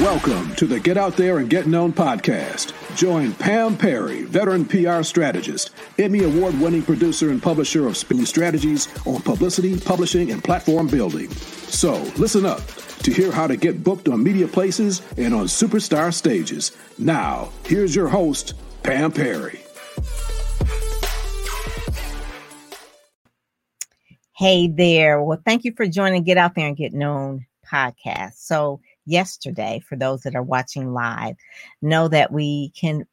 Welcome to the Get Out There and Get Known podcast. Join Pam Perry, veteran PR strategist, Emmy award-winning producer and publisher of Spinning Strategies on publicity, publishing, and platform building. So listen up to hear how to get booked on media places and on superstar stages. Now, here's your host, Pam Perry. Hey there. Well, thank you for joining Get Out There and Get Known podcast. So yesterday, for those that are watching live, know that we can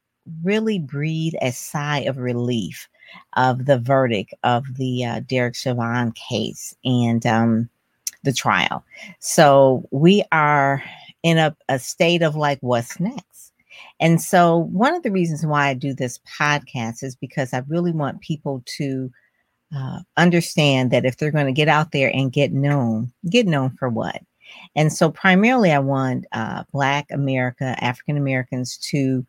really breathe a sigh of relief of the verdict of the Derek Chauvin case and the trial. So we are in a state of like, what's next? And so one of the reasons why I do this podcast is because I really want people to understand that if they're going to get out there and get known for what? And so primarily I want Black America, African Americans to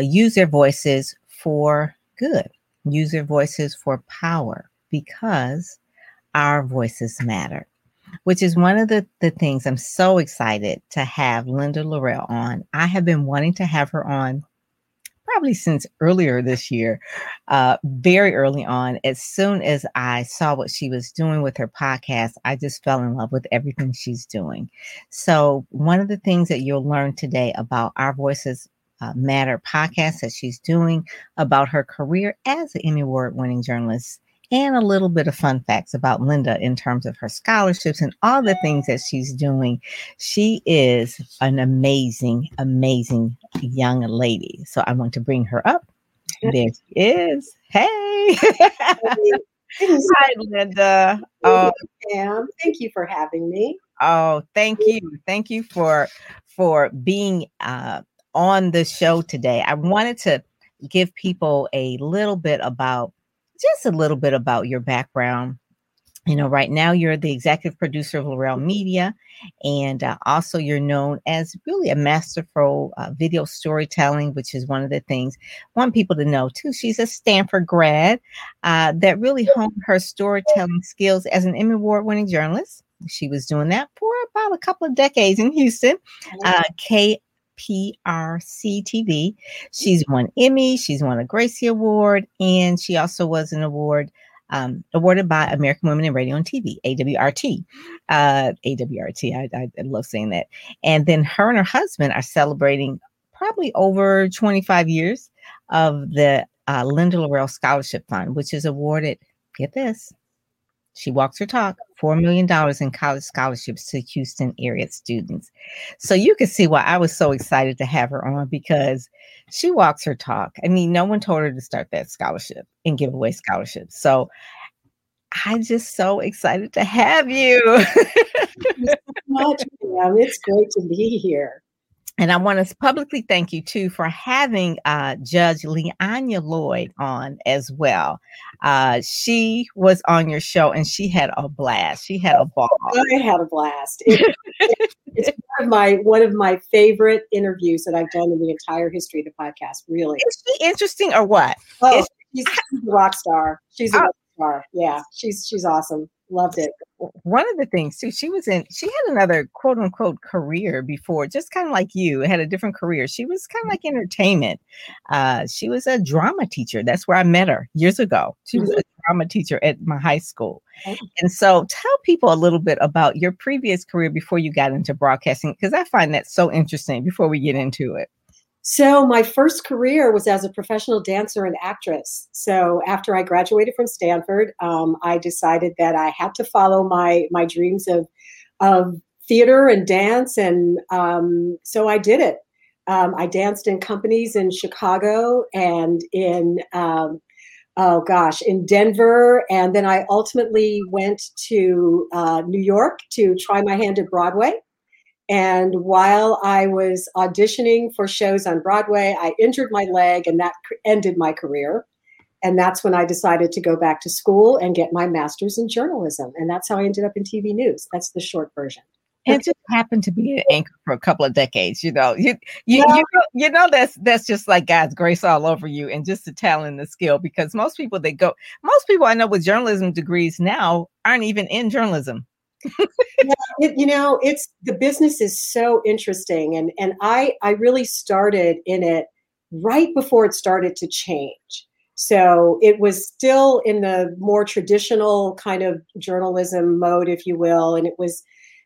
use their voices for good, use their voices for power, because our voices matter, which is one of the things I'm so excited to have Linda Lorelle on. I have been wanting to have her on probably since earlier this year, very early on. As soon as I saw what she was doing with her podcast, I just fell in love with everything she's doing. So one of the things that you'll learn today about Our Voices Matter podcast that she's doing, about her career as an Emmy Award-winning journalist, and a little bit of fun facts about Linda in terms of her scholarships and all the things that she's doing. She is an amazing, amazing young lady. So I want to bring her up. There she is. Hey. Hi, Linda. Oh, Pam. Thank you for having me. Oh, thank you. Thank you for being on the show today. I wanted to give people a little bit about your background. You know, right now you're the executive producer of L'Oreal Media, and also you're known as really a masterful video storytelling, which is one of the things I want people to know too. She's a Stanford grad that really honed her storytelling skills as an Emmy Award-winning journalist. She was doing that for about a couple of decades in Houston. KPRC TV. She's won Emmy, she's won a Gracie Award, and she also was an award awarded by American Women in Radio and TV, AWRT. I love saying that. And then her and her husband are celebrating probably over 25 years of the Linda Lorelle Scholarship Fund, which is awarded, get this, she walks her talk, $4 million in college scholarships to Houston area students. So you can see why I was so excited to have her on, because she walks her talk. I mean, no one told her to start that scholarship and give away scholarships. So I'm just so excited to have you. Thank you so much, ma'am. It's great to be here. And I want to publicly thank you, too, for having Judge Leanya Lloyd on as well. She was on your show, and she had a blast. She had a ball. I had a blast. It's one of my favorite interviews that I've done in the entire history of the podcast, really. Is she interesting or what? Oh, she's a rock star. She's a rock star. Yeah, she's awesome. Loved it. One of the things too, she had another quote unquote career before, just kind of like you, had a different career. She was kind of like entertainment. She was a drama teacher. That's where I met her years ago. She was a drama teacher at my high school. And so tell people a little bit about your previous career before you got into broadcasting, because I find that so interesting before we get into it. So my first career was as a professional dancer and actress. So after I graduated from Stanford, I decided that I had to follow my dreams of theater and dance. And so I did it. I danced in companies in Chicago and in Denver. And then I ultimately went to New York to try my hand at Broadway. And while I was auditioning for shows on Broadway, I injured my leg, and that ended my career. And that's when I decided to go back to school and get my master's in journalism. And that's how I ended up in TV news. That's the short version. It just happened to be an anchor for a couple of decades. You know, you know that's just like God's grace all over you, and just the talent and the skill. Because most people I know with journalism degrees now aren't even in journalism. It's the business is so interesting. And I really started in it right before it started to change. So it was still in the more traditional kind of journalism mode, if you will. And it was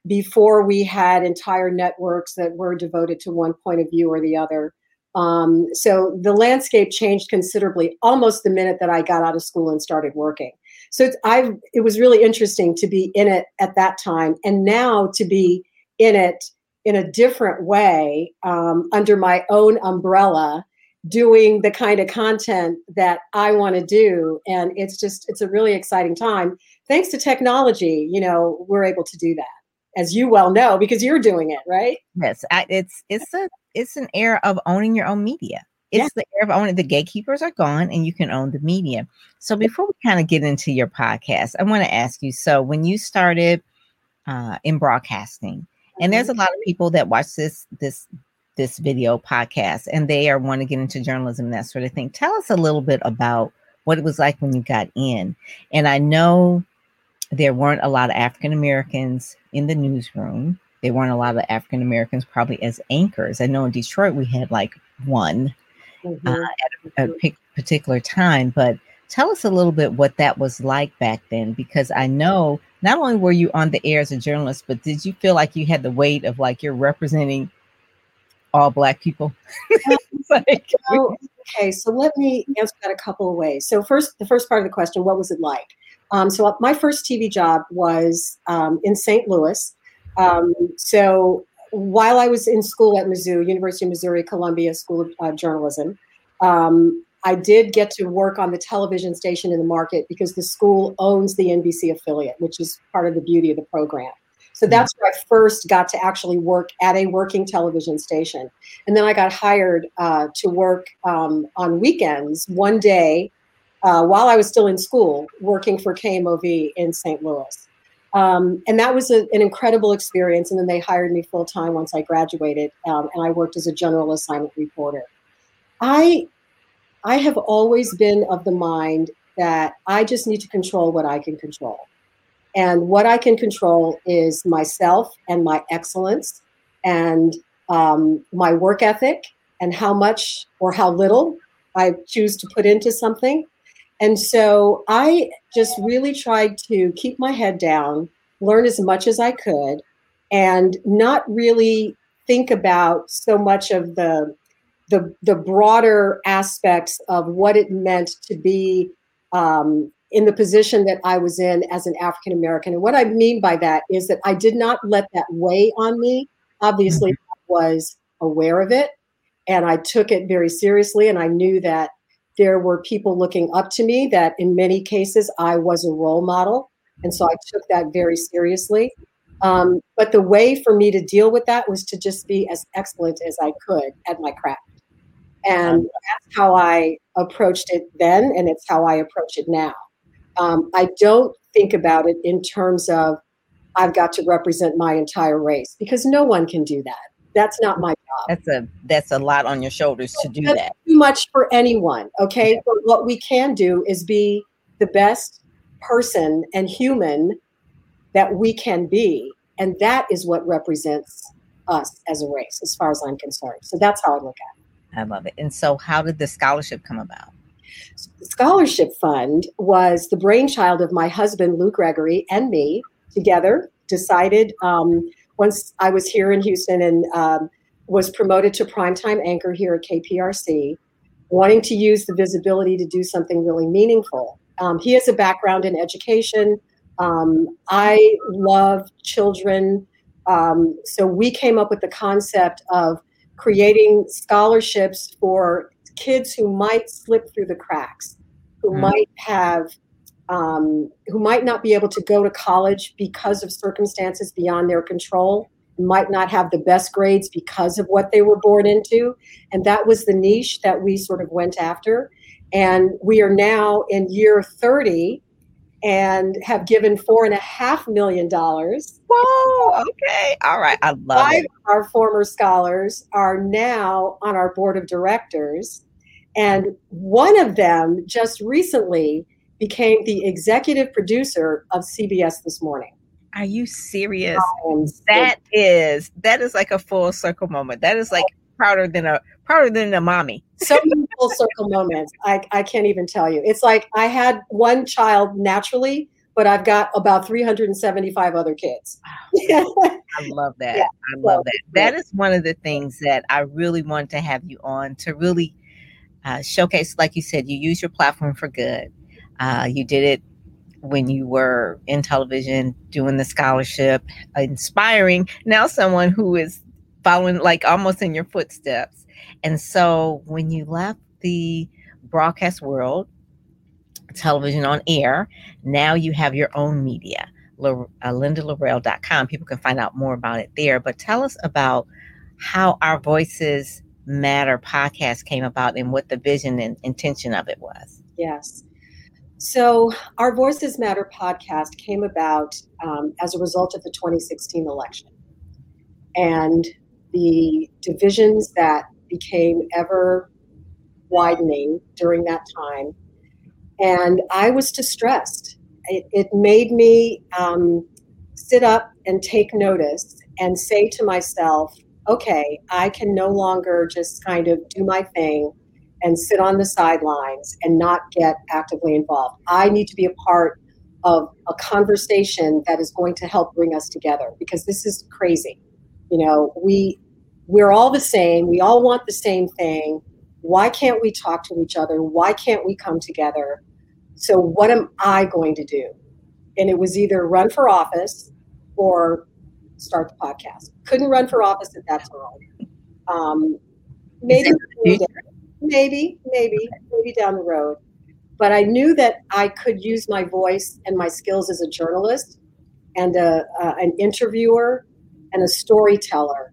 before we had entire networks that were devoted to one point of view or the other. So the landscape changed considerably almost the minute that I got out of school and started working. So it was really interesting to be in it at that time, and now to be in it in a different way, under my own umbrella, doing the kind of content that I want to do. And it's a really exciting time. Thanks to technology, we're able to do that, as you well know, because you're doing it, right? Yes. It's an era of owning your own media. It's the era of owning. The gatekeepers are gone and you can own the media. So before we kind of get into your podcast, I want to ask you, so when you started in broadcasting, and there's a lot of people that watch this video podcast and they are want to get into journalism and that sort of thing. Tell us a little bit about what it was like when you got in. And I know there weren't a lot of African Americans in the newsroom. There weren't a lot of African Americans probably as anchors. I know in Detroit we had like one at a particular time, but tell us a little bit what that was like back then, because I know not only were you on the air as a journalist, but did you feel like you had the weight of like you're representing all Black people? Okay, so let me answer that a couple of ways. So first, the first part of the question, what was it like? So my first TV job was in St. Louis. So while I was in school at Mizzou, University of Missouri, Columbia School of Journalism, I did get to work on the television station in the market because the school owns the NBC affiliate, which is part of the beauty of the program. So that's where I first got to actually work at a working television station. And then I got hired to work on weekends one day while I was still in school, working for KMOV in St. Louis. And that was an incredible experience. And then they hired me full time once I graduated, and I worked as a general assignment reporter. I have always been of the mind that I just need to control what I can control. And what I can control is myself and my excellence and my work ethic and how much or how little I choose to put into something. And so I just really tried to keep my head down, learn as much as I could, and not really think about so much of the broader aspects of what it meant to be in the position that I was in as an African American. And what I mean by that is that I did not let that weigh on me. Obviously, I was aware of it, and I took it very seriously, and I knew that there were people looking up to me, that in many cases I was a role model. And so I took that very seriously. But the way for me to deal with that was to just be as excellent as I could at my craft. And that's how I approached it then, and it's how I approach it now. I don't think about it in terms of I've got to represent my entire race, because no one can do that. That's not my job. That's a lot on your shoulders to do that. Too much for anyone, okay? Yeah. But what we can do is be the best person and human that we can be, and that is what represents us as a race, as far as I'm concerned. So that's how I look at it. I love it. And so how did the scholarship come about? So the scholarship fund was the brainchild of my husband, Luke Gregory, and me together decided once I was here in Houston and was promoted to primetime anchor here at KPRC, wanting to use the visibility to do something really meaningful. He has a background in education. I love children. So we came up with the concept of creating scholarships for kids who might slip through the cracks, who might have who might not be able to go to college because of circumstances beyond their control, might not have the best grades because of what they were born into. And that was the niche that we sort of went after. And we are now in year 30 and have given $4.5 million. Whoa, okay. All right. I love it. Five of our former scholars are now on our board of directors. And one of them just recently became the executive producer of CBS This Morning. Are you serious? That is like a full circle moment. That is like prouder than a mommy. So many full circle moments. I can't even tell you. It's like I had one child naturally, but I've got about 375 other kids. I love that. Yeah, I love that. That is one of the things that I really wanted to have you on to really showcase. Like you said, you use your platform for good. You did it when you were in television, doing the scholarship, inspiring now someone who is following like almost in your footsteps. And so when you left the broadcast world, television on air, now you have your own media, LindaLorelle.com. People can find out more about it there. But tell us about how Our Voices Matter podcast came about and what the vision and intention of it was. Yes. So Our Voices Matter podcast came about as a result of the 2016 election and the divisions that became ever widening during that time. And I was distressed. It made me sit up and take notice and say to myself, okay, I can no longer just kind of do my thing and sit on the sidelines and not get actively involved. I need to be a part of a conversation that is going to help bring us together, because this is crazy. You know, we're all the same. We all want the same thing. Why can't we talk to each other? Why can't we come together? So what am I going to do? And it was either run for office or start the podcast. Couldn't run for office at that time. Maybe down the road. But I knew that I could use my voice and my skills as a journalist and an interviewer and a storyteller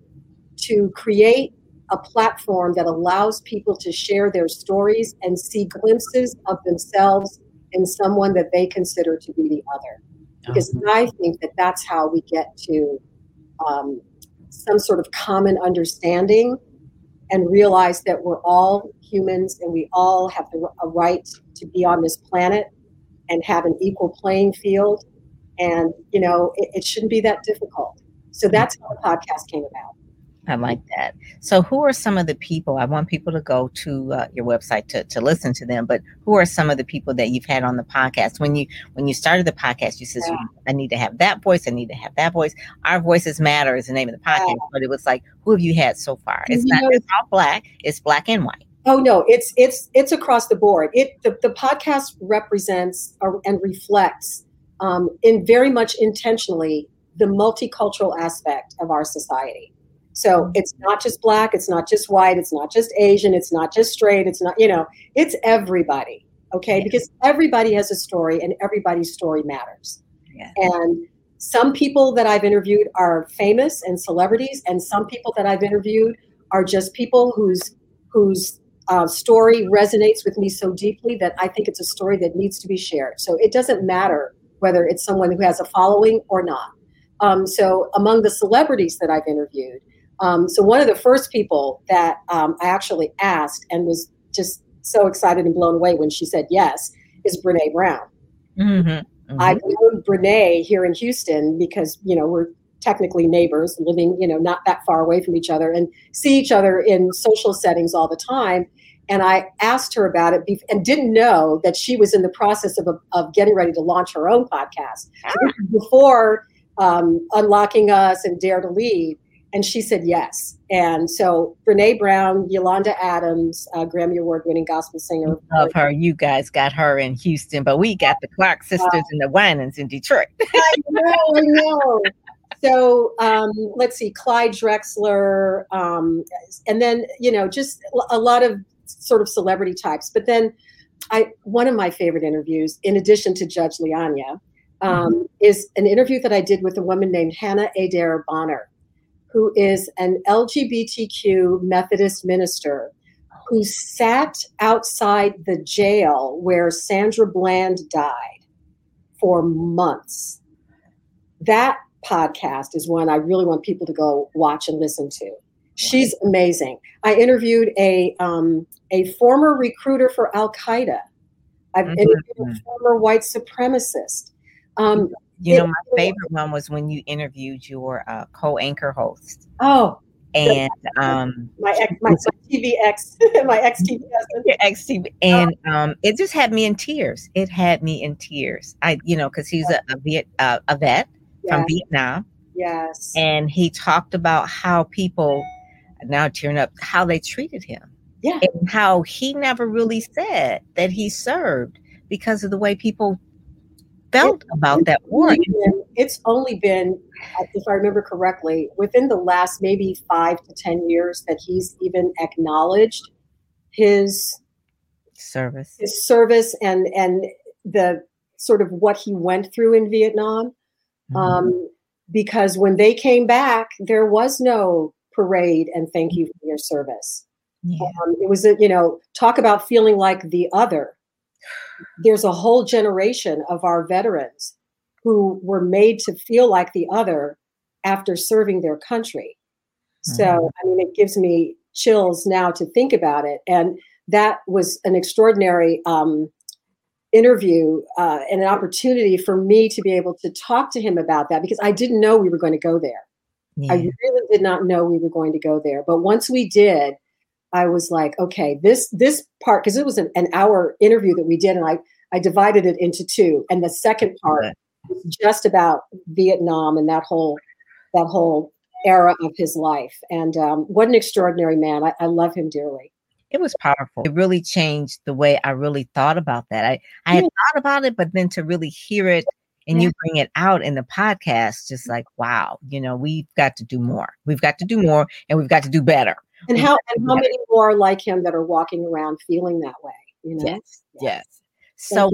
to create a platform that allows people to share their stories and see glimpses of themselves in someone that they consider to be the other. Because I think that that's how we get to some sort of common understanding and realize that we're all humans and we all have a right to be on this planet and have an equal playing field. And, you know, it shouldn't be that difficult. So that's how the podcast came about. I like that. So who are some of the people? I want people to go to your website to listen to them, but who are some of the people that you've had on the podcast? When you started the podcast, you said, I need to have that voice. I need to have that voice. Our Voices Matter is the name of the podcast, but it was like, who have you had so far? It's not just all black, it's black and white. Oh no, it's across the board. The podcast represents and reflects in very much intentionally the multicultural aspect of our society. So it's not just black, it's not just white, it's not just Asian, it's not just straight, it's not, you know, it's everybody, okay? Yes. Because everybody has a story and everybody's story matters. Yes. And some people that I've interviewed are famous and celebrities, and some people that I've interviewed are just people whose story resonates with me so deeply that I think it's a story that needs to be shared. So it doesn't matter whether it's someone who has a following or not. So among the celebrities that I've interviewed, so one of the first people that I actually asked and was just so excited and blown away when she said yes is Brené Brown. Mm-hmm. Mm-hmm. I've known Brené here in Houston because, you know, we're technically neighbors living, you know, not that far away from each other and see each other in social settings all the time. And I asked her about it and didn't know that she was in the process of getting ready to launch her own podcast. So before Unlocking Us and Dare to Leave. And she said yes. And so Brené Brown, Yolanda Adams, Grammy Award-winning gospel singer. Love her. You guys got her in Houston, but we got the Clark Sisters and the Winans in Detroit. I know. So let's see, Clyde Drexler, and then, you know, just a lot of sort of celebrity types. But then one of my favorite interviews, in addition to Judge Leanya, is an interview that I did with a woman named Hannah Adair Bonner, who is an LGBTQ Methodist minister who sat outside the jail where Sandra Bland died for months. That podcast is one I really want people to go watch and listen to. She's amazing. I interviewed a former recruiter for Al Qaeda. I've interviewed a former white supremacist. You know, my favorite one was when you interviewed your co-anchor host. Oh, and my ex TV husband. And it just had me in tears. It had me in tears. Because he's a vet from Vietnam. Yes. And he talked about how people, now tearing up, how they treated him. Yeah. And how he never really said that he served because of the way people felt about that war. It's only been, if I remember correctly, within the last maybe 5 to 10 years that he's even acknowledged his service, and the sort of what he went through in Vietnam. Mm-hmm. Because when they came back, there was no parade and thank you for your service. Yeah. It was, talk about feeling like the other. There's a whole generation of our veterans who were made to feel like the other after serving their country. So, it gives me chills now to think about it. And that was an extraordinary interview and an opportunity for me to be able to talk to him about that, because I didn't know we were going to go there. Yeah. I really did not know we were going to go there. But once we did, I was like, okay, this part, because it was an hour interview that we did, and I divided it into two. And the second part was just about Vietnam and that whole era of his life. And what an extraordinary man. I love him dearly. It was powerful. It really changed the way I really thought about that. I had thought about it, but then to really hear it and you bring it out in the podcast, just like, wow, we've got to do more. We've got to do more, and we've got to do better. And how many more are like him that are walking around feeling that way? Yes. So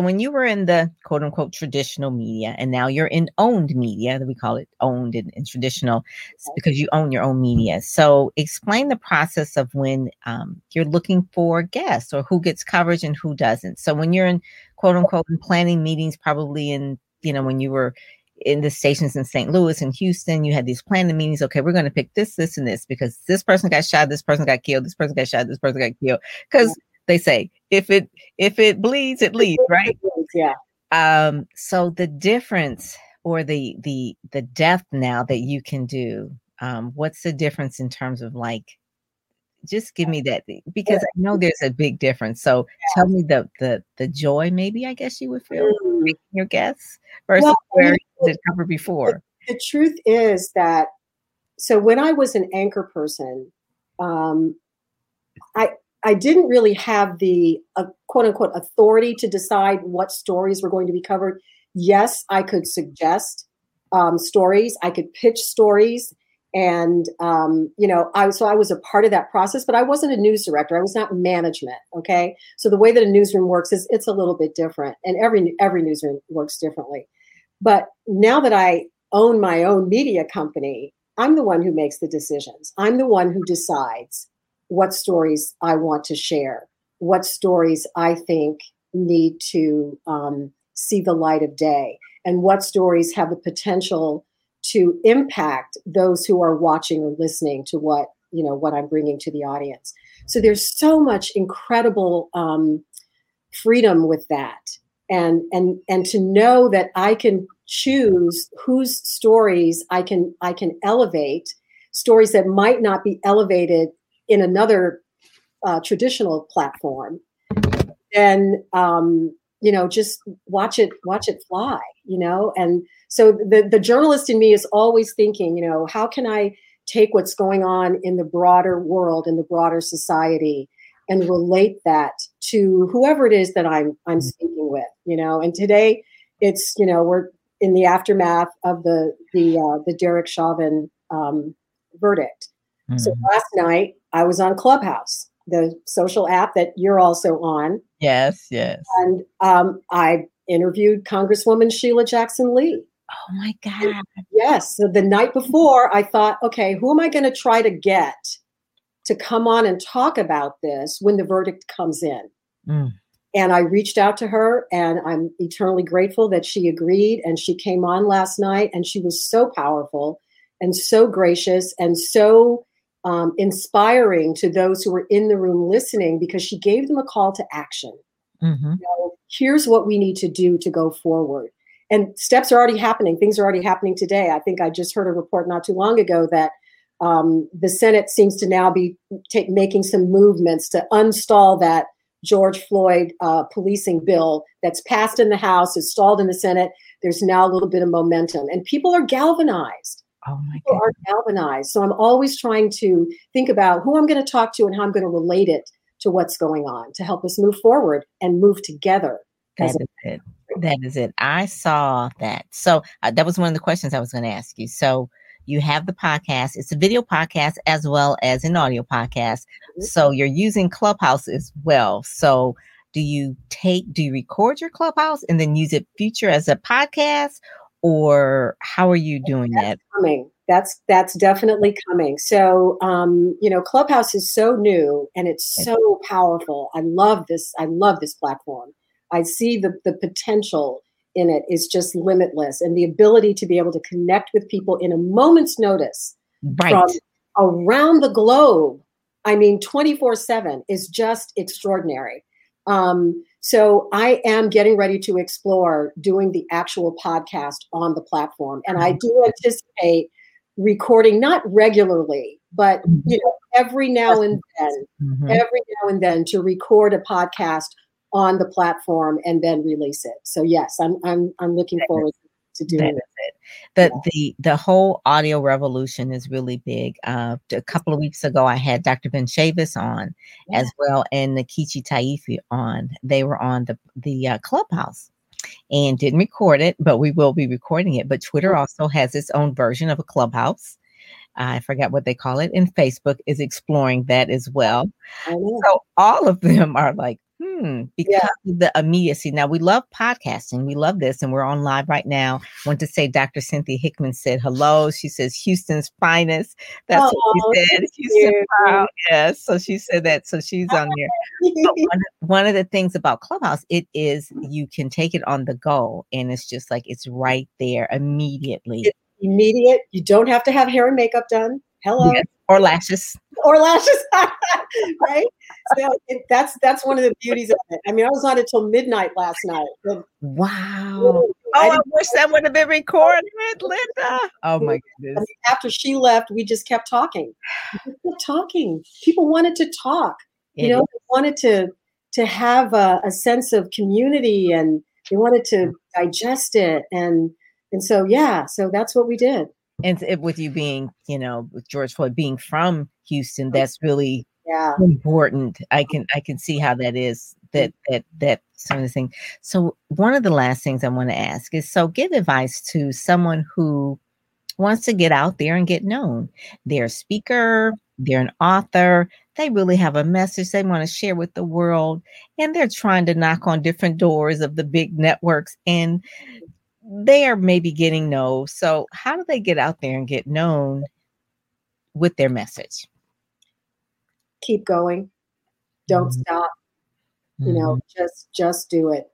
when you were in the quote unquote traditional media, and now you're in owned media, that we call it owned and traditional, because you own your own media. So explain the process of when you're looking for guests, or who gets coverage and who doesn't. So when you're in quote unquote in planning meetings, probably in, when you were in the stations in St. Louis and Houston, you had these planning meetings. Okay, we're going to pick this, this, and this, because this person got shot, this person got killed, this person got shot, this person got killed. Because they say, if it bleeds, it leads, right? Yeah. So the difference, or the depth now that you can do, what's the difference in terms of, like, just give me that, because I know there's a big difference. So tell me the joy, maybe, I guess, you would feel making your guests versus where you did cover before. The truth is that, so when I was an anchor person, I didn't really have the quote unquote authority to decide what stories were going to be covered. Yes, I could suggest stories. I could pitch stories. And, I was a part of that process, but I wasn't a news director. I was not management. Okay. So the way that a newsroom works is it's a little bit different, and every newsroom works differently. But now that I own my own media company, I'm the one who makes the decisions. I'm the one who decides what stories I want to share, what stories I think need to see the light of day, and what stories have the potential to impact those who are watching or listening to what I'm bringing to the audience. So there's so much incredible freedom with that. And to know that I can choose whose stories I can elevate, stories that might not be elevated in another traditional platform, then, just watch it fly, and so the journalist in me is always thinking, how can I take what's going on in the broader world, in the broader society, and relate that to whoever it is that I'm speaking with, and today it's, we're in the aftermath of the Derek Chauvin verdict. Mm-hmm. So last night I was on Clubhouse, the social app that you're also on. Yes. And I interviewed Congresswoman Sheila Jackson Lee. Oh my God. And yes. So the night before I thought, okay, who am I going to try to get to come on and talk about this when the verdict comes in? Mm. And I reached out to her, and I'm eternally grateful that she agreed. And she came on last night, and she was so powerful and so gracious and so inspiring to those who were in the room listening, because she gave them a call to action. Mm-hmm. You know, here's what we need to do to go forward. And steps are already happening. Things are already happening today. I think I just heard a report not too long ago that the Senate seems to now be making some movements to unstall that George Floyd policing bill that's passed in the House, is stalled in the Senate. There's now a little bit of momentum, and people are galvanized. Oh my God. People are galvanized. So I'm always trying to think about who I'm going to talk to and how I'm going to relate it to what's going on to help us move forward and move together. That is it. That is it. I saw that. So that was one of the questions I was going to ask you. So you have the podcast. It's a video podcast as well as an audio podcast. Mm-hmm. So you're using Clubhouse as well. So do you record your Clubhouse and then use it future as a podcast, or how are you doing that? That's definitely coming. So, Clubhouse is so new and it's so powerful. I love this platform. I see the potential in it is just limitless, and the ability to be able to connect with people in a moment's notice from around the globe. I mean, 24/7 is just extraordinary. So I am getting ready to explore doing the actual podcast on the platform. And I do anticipate recording, not regularly, but every now and then to record a podcast on the platform and then release it. So yes, I'm looking forward to doing it. The whole audio revolution is really big. A couple of weeks ago, I had Dr. Ben Chavis on as well, and Nikichi Taifi on. They were on the Clubhouse and didn't record it, but we will be recording it. But Twitter also has its own version of a Clubhouse. I forgot what they call it. And Facebook is exploring that as well. So all of them are like, because of the immediacy. Now, we love podcasting. We love this. And we're on live right now. I want to say Dr. Cynthia Hickman said hello. She says Houston's finest. That's what she said. Houston, wow. Yes. So she said that. So she's on there. So one of the things about Clubhouse, it is you can take it on the go. And it's just like it's right there immediately. It's immediate. You don't have to have hair and makeup done. Hello. Yes. Or lashes, right? So that's one of the beauties of it. I mean, I was on it till midnight last night. Wow. I wish that would have been recorded, Linda. Oh, my goodness. I mean, after she left, we just kept talking. People wanted to talk. They wanted to have a sense of community, and they wanted to digest it. And so that's what we did. And with you being, with George Floyd being from Houston, that's really important. I can see how that is. That sort of thing. So one of the last things I want to ask is, so give advice to someone who wants to get out there and get known. They're a speaker, they're an author, they really have a message they want to share with the world, and they're trying to knock on different doors of the big networks, and they are maybe getting no. So how do they get out there and get known with their message? Keep going. Don't stop. Just do it.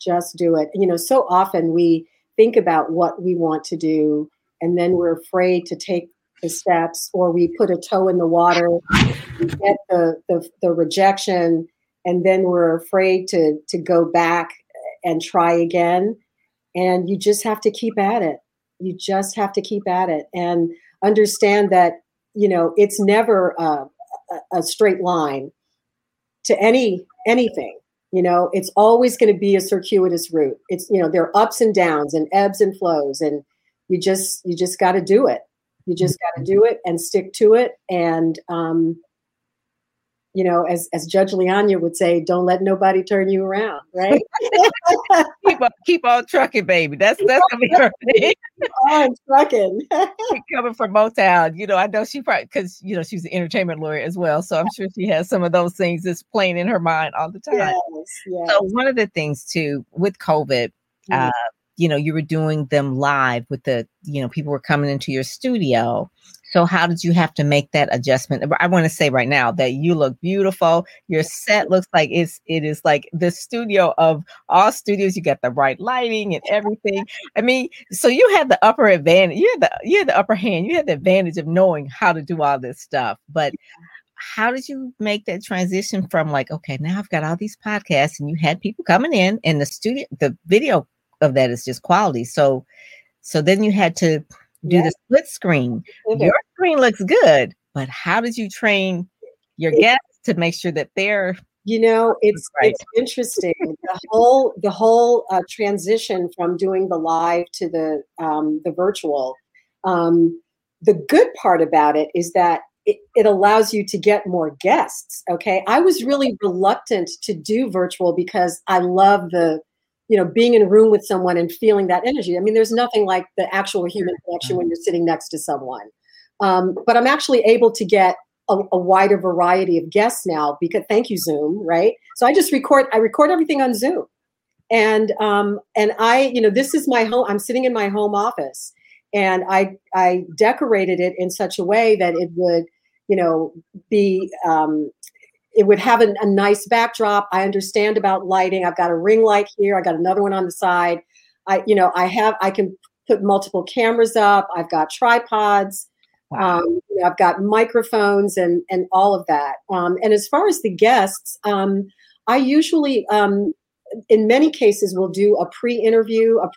Just do it. So often we think about what we want to do, and then we're afraid to take the steps, or we put a toe in the water, we get the rejection, and then we're afraid to go back and try again. And you just have to keep at it. You just have to keep at it and understand that, it's never a straight line to anything. It's always going to be a circuitous route. It's, there are ups and downs and ebbs and flows, and you just got to do it. You just got to do it and stick to it. And, as Judge Leanya would say, don't let nobody turn you around, right? keep on trucking, baby. That's gonna be on trucking. Coming from Motown, I know she probably, because she's an entertainment lawyer as well, so I'm sure she has some of those things that's playing in her mind all the time. Yes. So one of the things too with COVID, you were doing them live with the, people were coming into your studio. So how did you have to make that adjustment? I want to say right now that you look beautiful. Your set looks like it is like the studio of all studios. You got the right lighting and everything. I mean, so you had the upper advantage. You had the upper hand. You had the advantage of knowing how to do all this stuff. But how did you make that transition from like, okay, now I've got all these podcasts, and you had people coming in, and the studio, the video of that is just quality. So then you had to do the split screen. Mm-hmm. Your screen looks good, but how did you train your guests to make sure that they're, you know, it's interesting. The whole transition from doing the live to the virtual. The good part about it is that it allows you to get more guests. Okay. I was really reluctant to do virtual because I love being in a room with someone and feeling that energy. I mean, there's nothing like the actual human connection when you're sitting next to someone. But I'm actually able to get a wider variety of guests now because thank you, Zoom, right? So I record everything on Zoom. And I, you know, this is my home. I'm sitting in my home office, and I decorated it in such a way that it would, you know, be, it would have a nice backdrop. I understand about lighting. I've got a ring light here. I got another one on the side. I can put multiple cameras up. I've got tripods. Wow. I've got microphones and all of that. And as far as the guests, I usually, in many cases, will do a pre-conversation,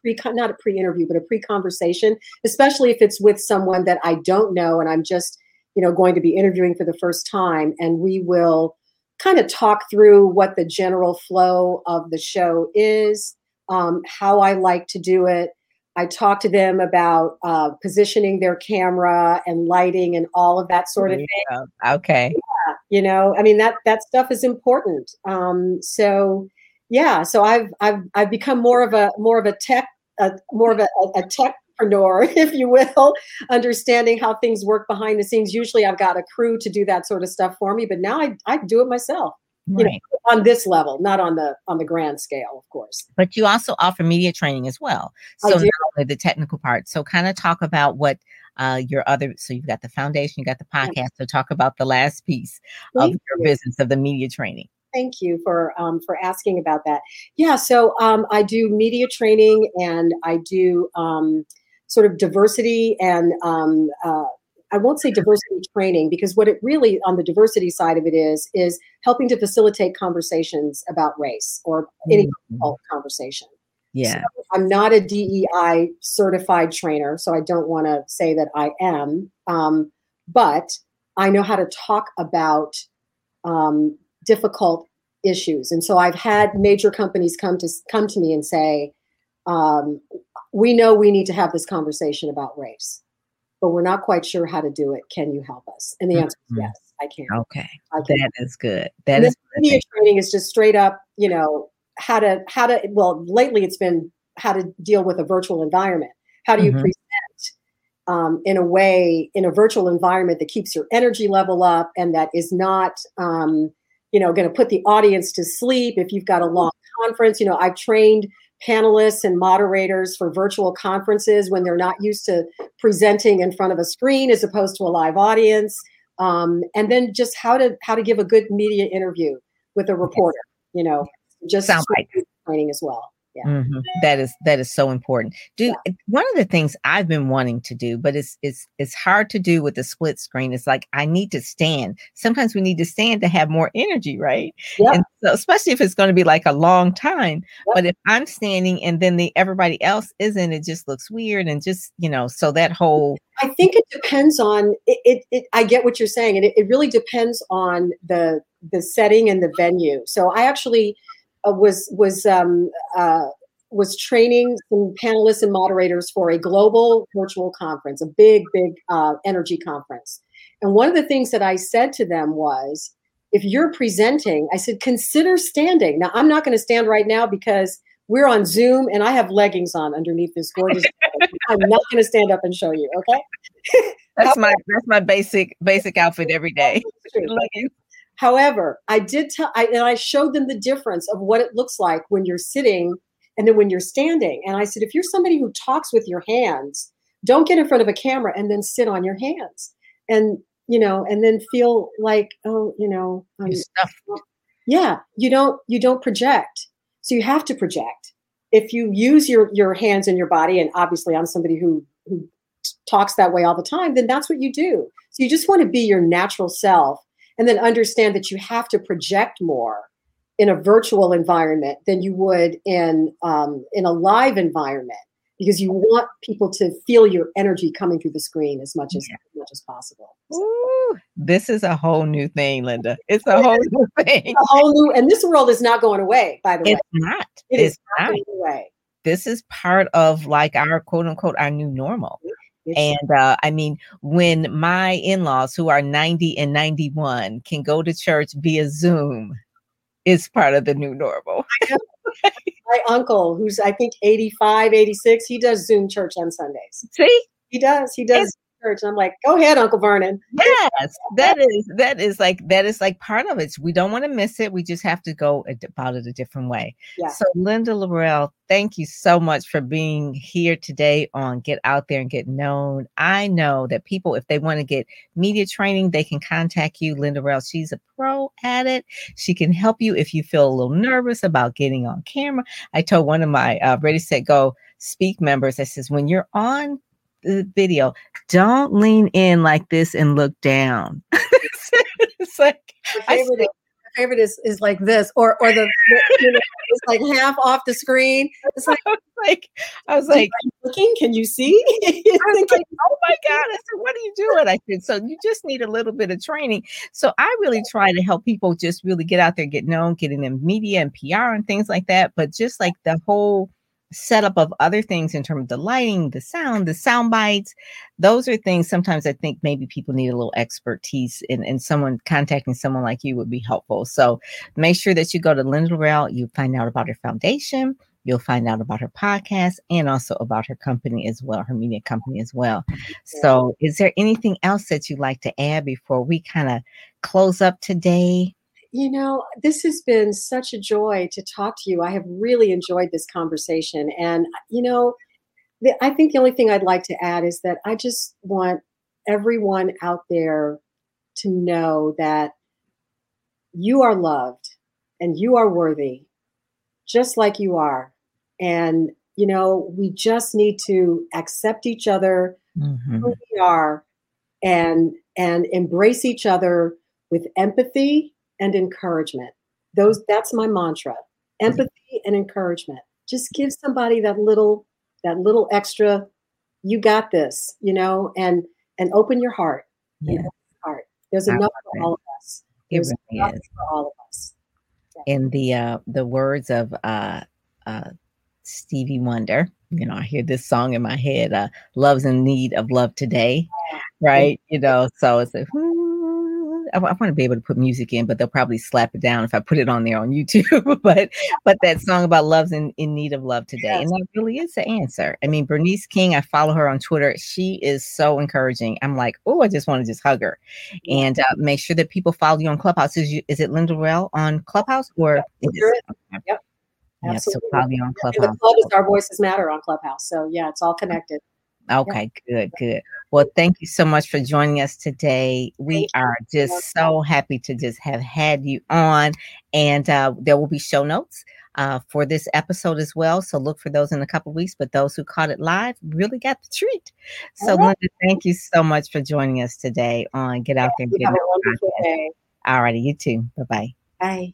especially if it's with someone that I don't know and I'm just, you know, going to be interviewing for the first time. And we will kind of talk through what the general flow of the show is, how I like to do it. I talk to them about positioning their camera and lighting and all of that sort of thing. Okay. Yeah, you know, I mean, that stuff is important. So I've become more of a techpreneur, if you will, understanding how things work behind the scenes. Usually I've got a crew to do that sort of stuff for me, but now I do it myself. Right. You know, on this level, not on the grand scale, of course. But you also offer media training as well. So not only the technical part. So kind of talk about what so you've got the foundation, you got the podcast. So talk about the last piece of your business of the media training. Thank you for asking about that. Yeah. So I do media training, and I do sort of diversity and I won't say diversity training, because what it really on the diversity side of it is helping to facilitate conversations about race or any conversation. Yeah. So I'm not a DEI certified trainer, so I don't want to say that I am, but I know how to talk about difficult issues. And so I've had major companies come to me and say, we know we need to have this conversation about race, but we're not quite sure how to do it. Can you help us? And the answer is yes, I can. Okay. That is good. That is good. Media training is just straight up, you know, how to, well, lately it's been how to deal with a virtual environment. How do you present in a virtual environment that keeps your energy level up and that is not, you know, going to put the audience to sleep if you've got a long conference. You know, I've trained panelists and moderators for virtual conferences when they're not used to presenting in front of a screen as opposed to a live audience. And then just how to give a good media interview with a reporter, you know, just training as well. Yeah. Mm-hmm. That is so important. One of the things I've been wanting to do, but it's hard to do with the split screen. It's like, I need to stand. Sometimes we need to stand to have more energy, right? Yeah. And so, especially if it's going to be like a long time, but if I'm standing and then everybody else isn't, it just looks weird. And just, you know, so that whole, I think it depends on it. I get what you're saying. And it really depends on the setting and the venue. So I actually was training some panelists and moderators for a global virtual conference, a big energy conference. And one of the things that I said to them was, if you're presenting, I said, consider standing. Now, I'm not going to stand right now because we're on Zoom and I have leggings on underneath this gorgeous outfit. I'm not going to stand up and show you, okay? That's my basic outfit every day. However, I did tell, and I showed them the difference of what it looks like when you're sitting and then when you're standing. And I said, if you're somebody who talks with your hands, don't get in front of a camera and then sit on your hands and, you know, and then feel like, oh, you know, you don't project. So you have to project. If you use your hands and your body, and obviously I'm somebody who talks that way all the time, then that's what you do. So you just want to be your natural self. and then understand that you have to project more in a virtual environment than you would in a live environment, because you want people to feel your energy coming through the screen as much as possible. Ooh, this is a whole new thing, Linda. It's a whole new thing. A whole new, and this world is not going away, by the way. It's not. It is not going away. This is part of like our quote unquote, our new normal. And I mean, when my in-laws who are 90 and 91 can go to church via Zoom, it's part of the new normal. My uncle, who's I think 85, 86, he does Zoom church on Sundays. See? He does church. And I'm like, go ahead, Uncle Vernon. Yes, that is like part of it. We don't want to miss it. We just have to go about it a different way. Yeah. So Linda Lorelle, thank you so much for being here today on Get Out There and Get Known. I know that people, if they want to get media training, they can contact you, Linda Lorelle. She's a pro at it. She can help you if you feel a little nervous about getting on camera. I told one of my Ready, Set, Go Speak members, I says, when you're on the video, don't lean in like this and look down. It's like my favorite is like this, or the it's like half off the screen. It's like I was like looking. Can you see? I was like, oh my God! I said, what are you doing? I said, so you just need a little bit of training. So I really try to help people just really get out there, get known, getting in media and PR and things like that. But just like the whole setup of other things in terms of the lighting, the sound bites, those are things sometimes I think maybe people need a little expertise and someone contacting someone like you would be helpful. So make sure that you go to Linda Lorelle, you find out about her foundation, you'll find out about her podcast and also about her company as well, her media company as well. So is there anything else that you'd like to add before we kind of close up today? You know, this has been such a joy to talk to you. I have really enjoyed this conversation. And, you know, I think the only thing I'd like to add is that I just want everyone out there to know that you are loved and you are worthy, just like you are. And, you know, we just need to accept each other, who we are, and embrace each other with empathy and encouragement. That's my mantra. Empathy and encouragement. Just give somebody that little extra, you got this, you know, and open your heart. Yeah. Open your heart. There's enough for all of us. There's enough for all of us. Yeah. In the words of Stevie Wonder, you know, I hear this song in my head, love's in need of love today. Right. You know, so it's like, I want to be able to put music in, but they'll probably slap it down if I put it on there on YouTube. but that song about love's in need of love today. Yes. And that really is the answer. I mean, Bernice King, I follow her on Twitter. She is so encouraging. I'm like, oh, I just want to just hug her. And make sure that people follow you on Clubhouse. Is it Linda Lorelle on Clubhouse? Or Yep. Absolutely. So follow me on Clubhouse. And the club is Our Voices Matter on Clubhouse. So yeah, it's all connected. Okay, good. Well, thank you so much for joining us today. We are just so happy to just have had you on. And there will be show notes for this episode as well. So look for those in a couple of weeks. But those who caught it live really got the treat. So Linda, thank you so much for joining us today on Get Out There and Get Known. All righty, you too. Bye-bye. Bye.